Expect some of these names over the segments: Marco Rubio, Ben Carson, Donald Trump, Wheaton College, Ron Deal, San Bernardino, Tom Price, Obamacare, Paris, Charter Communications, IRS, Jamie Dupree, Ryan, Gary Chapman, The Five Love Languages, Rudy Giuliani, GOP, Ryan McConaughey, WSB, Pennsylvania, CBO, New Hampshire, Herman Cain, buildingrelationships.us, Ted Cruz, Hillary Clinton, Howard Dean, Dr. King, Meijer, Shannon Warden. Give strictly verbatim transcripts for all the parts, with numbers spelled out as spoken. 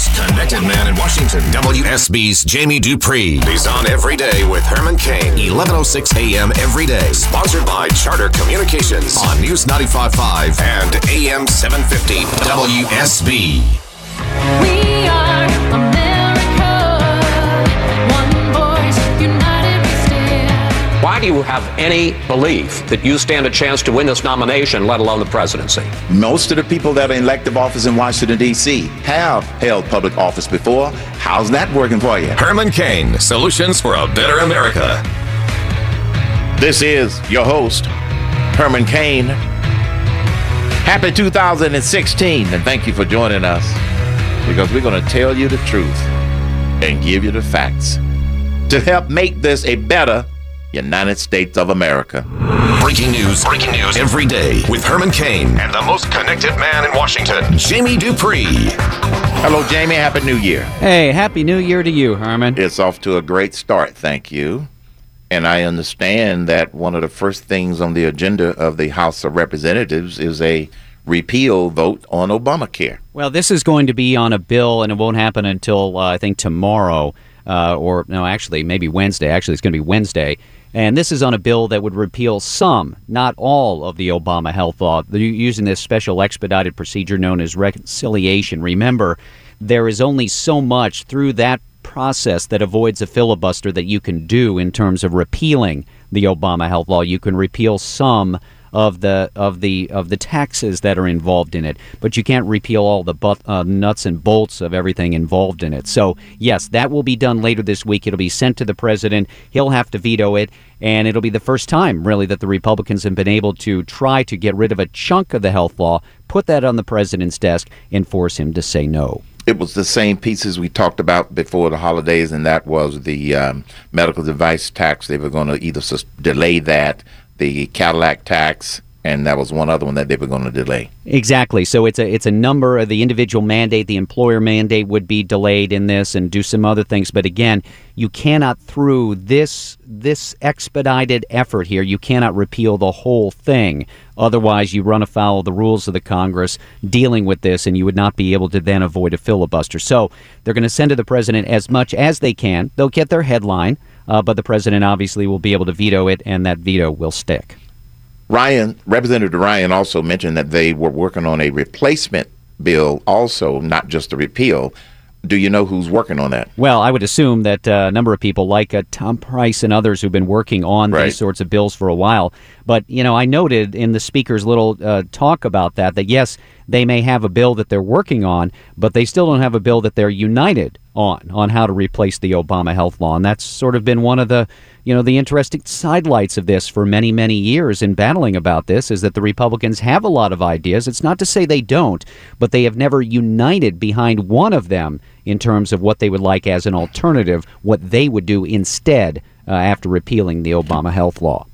most connected man in Washington, W S B's Jamie Dupree. He's on every day with Herman Cain, eleven oh six a.m. every day. Sponsored by Charter Communications on News ninety-five point five and A M seven fifty W S B. We are America, one voice, united we stand. Why do you have any belief that you stand a chance to win this nomination, let alone the presidency? Most of the people that are in elective office in Washington, D C have held public office before. How's that working for you? Herman Cain, Solutions for a Better America. This is your host, Herman Cain. Happy two thousand sixteen, and thank you for joining us, because we're going to tell you the truth and give you the facts to help make this a better United States of America. Breaking news, breaking news every day with Herman Cain and the most connected man in Washington, Jamie Dupree. Hello, Jamie. Happy New Year. Hey, Happy New Year to you, Herman. It's off to a great start, thank you. And I understand that one of the first things on the agenda of the House of Representatives is a repeal vote on Obamacare. Well, this is going to be on a bill, and it won't happen until uh, I think tomorrow, uh, or no, actually maybe Wednesday. Actually, it's going to be Wednesday. And this is on a bill that would repeal some, not all, of the Obama health law. They're using this special expedited procedure known as reconciliation. Remember, there is only so much through that process that avoids a filibuster that you can do in terms of repealing the Obama health law. You can repeal some of the of the of the taxes that are involved in it, but you can't repeal all the but, uh, nuts and bolts of everything involved in it. So yes, that will be done later this week. It'll be sent to the president. He'll have to veto it, and it'll be the first time really that the Republicans have been able to try to get rid of a chunk of the health law, put that on the president's desk, and force him to say no. It was the same pieces we talked about before the holidays, and that was the um, medical device tax. They were going to either sus- delay that, the Cadillac tax, and that was one other one that they were going to delay. Exactly. So it's a it's a number of the individual mandate, the employer mandate would be delayed in this, and do some other things. But again, you cannot, through this this expedited effort here, you cannot repeal the whole thing. Otherwise, you run afoul of the rules of the Congress dealing with this, and you would not be able to then avoid a filibuster. So they're going to send to the president as much as they can. They'll get their headline, uh, but the president obviously will be able to veto it, and that veto will stick. Ryan, Representative Ryan also mentioned that they were working on a replacement bill also, not just a repeal. Do you know who's working on that? Well, I would assume that uh, a number of people like uh, Tom Price and others who've been working on right. these sorts of bills for a while. But, you know, I noted in the speaker's little uh, talk about that, that yes, they may have a bill that they're working on, but they still don't have a bill that they're united on, on how to replace the Obama health law. And that's sort of been one of the, you know, the interesting sidelights of this for many, many years in battling about this, is that the Republicans have a lot of ideas. It's not to say they don't, but they have never united behind one of them in terms of what they would like as an alternative, what they would do instead uh, after repealing the Obama health law.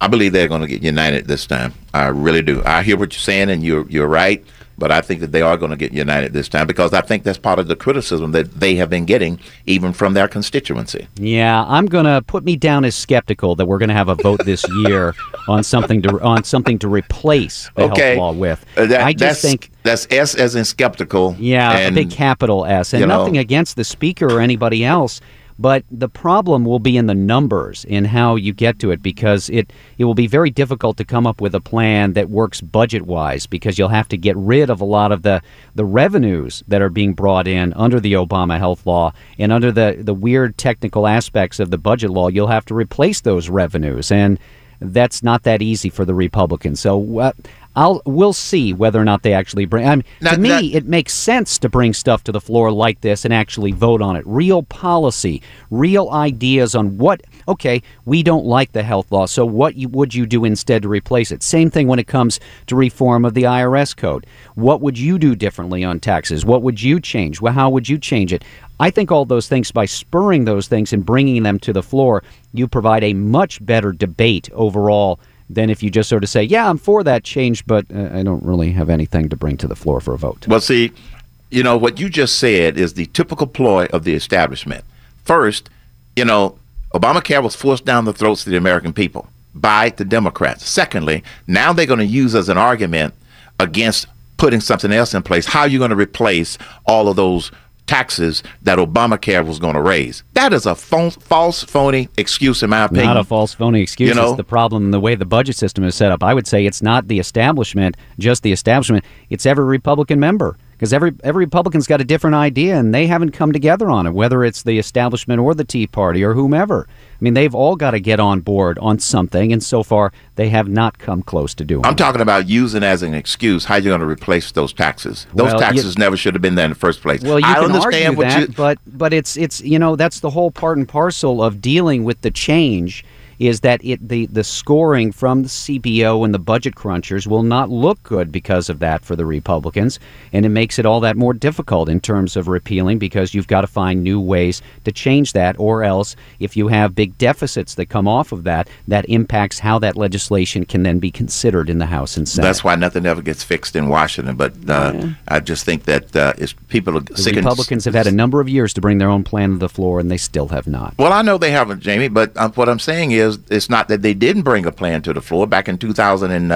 I believe they're going to get united this time. I really do. I hear what you're saying, and you're you're right, but I think that they are going to get united this time, because I think that's part of the criticism that they have been getting, even from their constituency. Yeah, I'm going to put me down as skeptical that we're going to have a vote this year on something to on something to replace the okay. health law with. Uh, that, I just that's, think that's S as in skeptical. Yeah, and, a big capital S, and nothing know, against the speaker or anybody else. But the problem will be in the numbers, in how you get to it, because it, it will be very difficult to come up with a plan that works budget-wise, because you'll have to get rid of a lot of the, the revenues that are being brought in under the Obama health law, and under the, the weird technical aspects of the budget law, you'll have to replace those revenues, and that's not that easy for the Republicans. So uh, I'll we'll see whether or not they actually bring. I mean, not, to me, not, it makes sense to bring stuff to the floor like this and actually vote on it. Real policy, real ideas on what. Okay, we don't like the health law, so what you, would you do instead to replace it? Same thing when it comes to reform of the I R S code. What would you do differently on taxes? What would you change? Well, how would you change it? I think all those things, by spurring those things and bringing them to the floor, you provide a much better debate overall than if you just sort of say, yeah, I'm for that change, but uh, I don't really have anything to bring to the floor for a vote. Well, see, you know, what you just said is the typical ploy of the establishment. First, you know, Obamacare was forced down the throats of the American people by the Democrats. Secondly, now they're going to use as an argument against putting something else in place. How are you going to replace all of those taxes that Obamacare was going to raise? That is a false, false, phony excuse, in my opinion. Not a false, phony excuse. You know? It's the problem in the way the budget system is set up. I would say it's not the establishment, just the establishment. It's every Republican member, because every every Republican's got a different idea, and they haven't come together on it, whether it's the establishment or the Tea Party or whomever. I mean, they've all got to get on board on something, and so far they have not come close to doing it. I'm talking about using as an excuse how you're going to replace those taxes. Those well, taxes you, never should have been there in the first place. Well, you I can understand argue what that, you, but but it's it's you know that's the whole part and parcel of dealing with the change, is that it the the scoring from the C B O and the budget crunchers will not look good because of that for the Republicans, and it makes it all that more difficult in terms of repealing, because you've got to find new ways to change that, or else if you have big deficits that come off of that, that impacts how that legislation can then be considered in the House and Senate. That's why nothing ever gets fixed in Washington, but uh, yeah. I just think that uh, it's people are sick. The Republicans and... have had a number of years to bring their own plan to the floor, and they still have not. Well, I know they haven't, Jamie, but um, what I'm saying is, it's not that they didn't bring a plan to the floor. Back in two thousand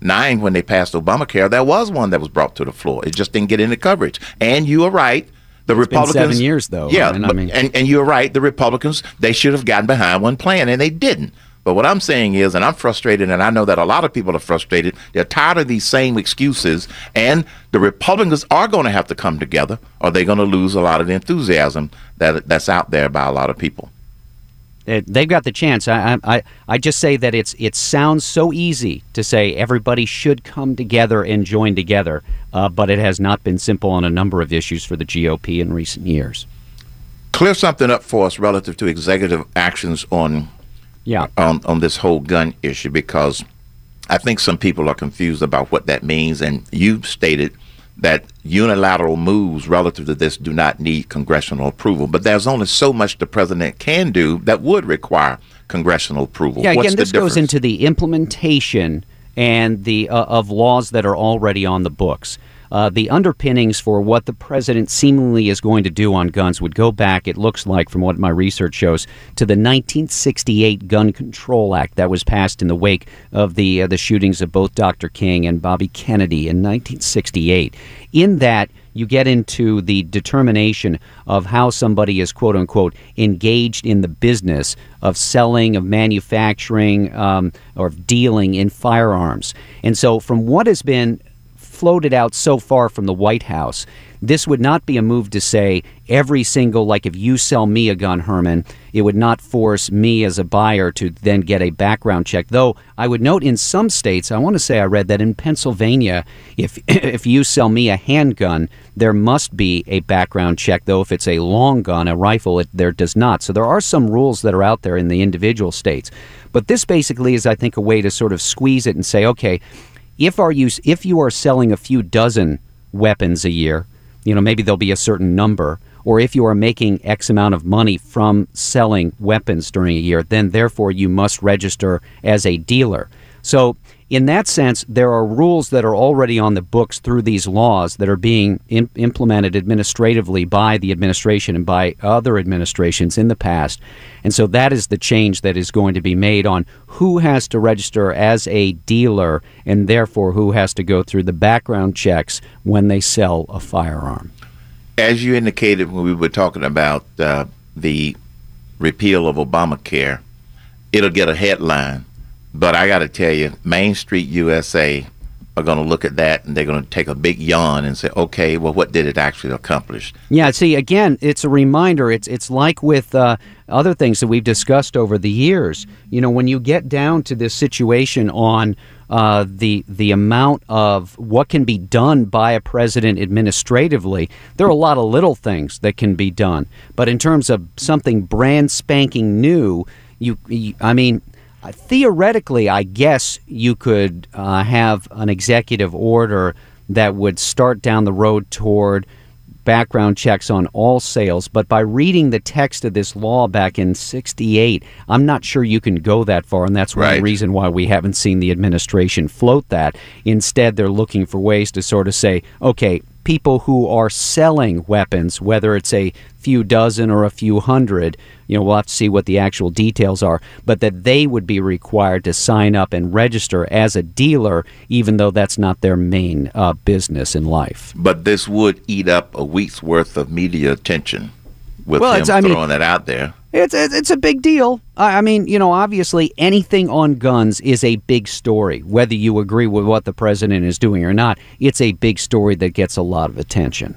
nine, when they passed Obamacare, there was one that was brought to the floor. It just didn't get any coverage. And you are right. The it's Republicans. Been seven years, though. Yeah, I mean, I mean. and and you're right. The Republicans, they should have gotten behind one plan, and they didn't. But what I'm saying is, and I'm frustrated, and I know that a lot of people are frustrated, they're tired of these same excuses, and the Republicans are going to have to come together, or they're going to lose a lot of the enthusiasm that that's out there by a lot of people. It, they've got the chance. I, I I just say that it's it sounds so easy to say everybody should come together and join together, uh, but it has not been simple on a number of issues for the G O P in recent years. Clear something up for us relative to executive actions on yeah on, on this whole gun issue, because I think some people are confused about what that means, and you've stated that unilateral moves relative to this do not need congressional approval. But there's only so much the president can do that would require congressional approval. Yeah, What's again, the this difference? Goes into the implementation and the uh, of laws that are already on the books. Uh, the underpinnings for what the president seemingly is going to do on guns would go back, it looks like, from what my research shows, to the nineteen sixty-eight Gun Control Act that was passed in the wake of the uh, the shootings of both Doctor King and Bobby Kennedy in nineteen sixty-eight. In that, you get into the determination of how somebody is, quote unquote, engaged in the business of selling, of manufacturing, um, or of dealing in firearms. And so from what has been floated out so far from the White House, this would not be a move to say every single, like if you sell me a gun, Herman, it would not force me as a buyer to then get a background check. Though I would note in some states, I want to say I read that in Pennsylvania, if if you sell me a handgun, there must be a background check, though if it's a long gun, a rifle, it, there does not. So there are some rules that are out there in the individual states. But this basically is, I think, a way to sort of squeeze it and say, okay, If are you if you are selling a few dozen weapons a year, you know, maybe there'll be a certain number, or if you are making X amount of money from selling weapons during a year, then therefore you must register as a dealer. So in that sense, there are rules that are already on the books through these laws that are being im- implemented administratively by the administration and by other administrations in the past. And so that is the change that is going to be made on who has to register as a dealer and therefore who has to go through the background checks when they sell a firearm. As you indicated when we were talking about uh, the repeal of Obamacare, it'll get a headline. But I got to tell you, Main Street U S A are going to look at that, and they're going to take a big yawn and say, okay, well, what did it actually accomplish? Yeah, see, again, it's a reminder. It's it's like with uh, other things that we've discussed over the years. You know, when you get down to this situation on uh, the, the amount of what can be done by a president administratively, there are a lot of little things that can be done. But in terms of something brand spanking new, you, you I mean... theoretically, I guess you could uh, have an executive order that would start down the road toward background checks on all sales. But by reading the text of this law back in sixty-eight, I'm not sure you can go that far. And that's one right. reason why we haven't seen the administration float that. Instead, they're looking for ways to sort of say, okay, people who are selling weapons, whether it's a few dozen or a few hundred, you know, we'll have to see what the actual details are, but that they would be required to sign up and register as a dealer, even though that's not their main uh, business in life. But this would eat up a week's worth of media attention with well, him throwing mean, it out there. It's it's a big deal. I mean, you know, obviously anything on guns is a big story. Whether you agree with what the president is doing or not, it's a big story that gets a lot of attention.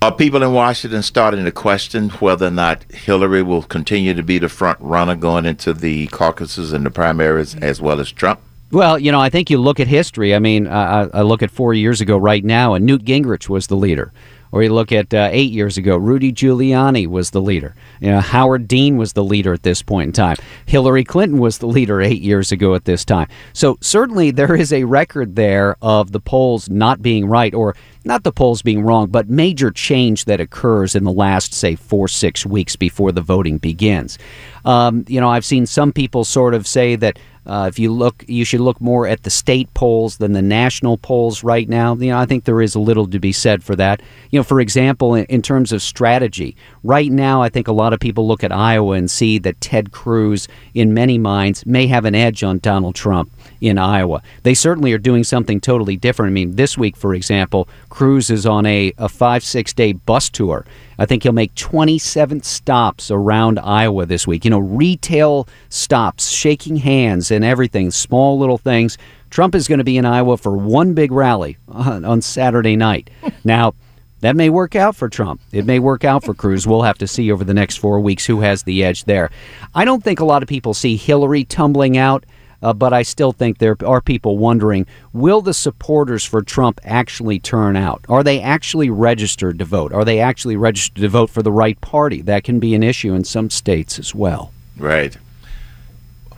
Are people in Washington starting to question whether or not Hillary will continue to be the front runner going into the caucuses and the primaries as well as Trump? Well, you know, I think you look at history. I mean, I, I look at four years ago right now, and Newt Gingrich was the leader. Or you look at uh, eight years ago, Rudy Giuliani was the leader. You know, Howard Dean was the leader at this point in time. Hillary Clinton was the leader eight years ago at this time. So certainly there is a record there of the polls not being right, or not the polls being wrong, but major change that occurs in the last, say, four, six weeks before the voting begins. Um, you know, I've seen some people sort of say that Uh, if you look, you should look more at the state polls than the national polls right now. You know, I think there is a little to be said for that. You know, for example, in, in terms of strategy, right now I think a lot of people look at Iowa and see that Ted Cruz, in many minds, may have an edge on Donald Trump in Iowa. They certainly are doing something totally different. I mean, this week, for example, Cruz is on a, a five, six-day bus tour. I think he'll make twenty-seven stops around Iowa this week. You know, retail stops, shaking hands and everything, small little things. Trump is going to be in Iowa for one big rally on, on Saturday night. Now, that may work out for Trump. It may work out for Cruz. We'll have to see over the next four weeks who has the edge there. I don't think a lot of people see Hillary tumbling out. Uh, but I still think there are people wondering, will the supporters for Trump actually turn out? Are they actually registered to vote? Are they actually registered to vote for the right party? That can be an issue in some states as well. Right.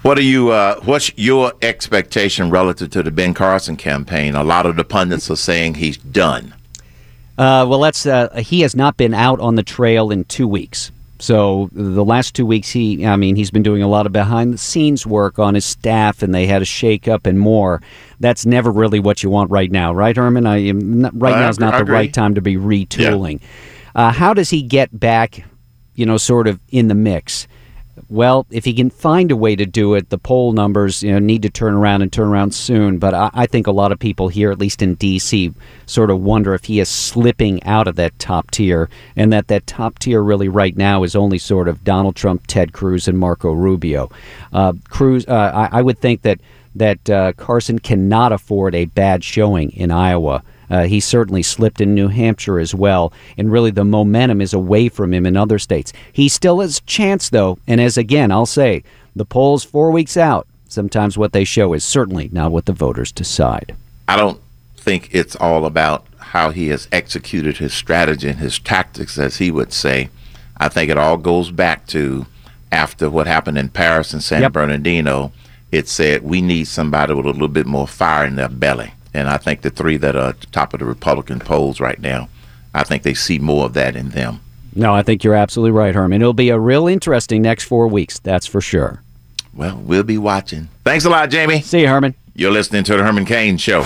What are you? Uh, what's your expectation relative to the Ben Carson campaign? A lot of the pundits are saying he's done. Uh, well, that's uh, he has not been out on the trail in two weeks. So the last two weeks, he, I mean, he's been doing a lot of behind-the-scenes work on his staff, and they had a shake-up and more. That's never really what you want right now, right, Herman? I am not, right uh, now is not the right time to be retooling. Yeah. Uh, how does he get back, you know, sort of in the mix? Well, if he can find a way to do it, the poll numbers, you know, need to turn around and turn around soon. But I, I think a lot of people here, at least in D C, sort of wonder if he is slipping out of that top tier, and that that top tier really right now is only sort of Donald Trump, Ted Cruz, and Marco Rubio. Uh, Cruz, uh, I, I would think that that uh, Carson cannot afford a bad showing in Iowa. Uh, he certainly slipped in New Hampshire as well, and really the momentum is away from him in other states. He still has a chance, though, and as again, I'll say, the polls four weeks out, sometimes what they show is certainly not what the voters decide. I don't think it's all about how he has executed his strategy and his tactics, as he would say. I think it all goes back to after what happened in Paris and San yep. Bernardino. It said we need somebody with a little bit more fire in their belly. And I think the three that are at the top of the Republican polls right now, I think they see more of that in them. No, I think you're absolutely right, Herman. It'll be a real interesting next four weeks, that's for sure. Well, we'll be watching. Thanks a lot, Jamie. See you, Herman. You're listening to The Herman Cain Show.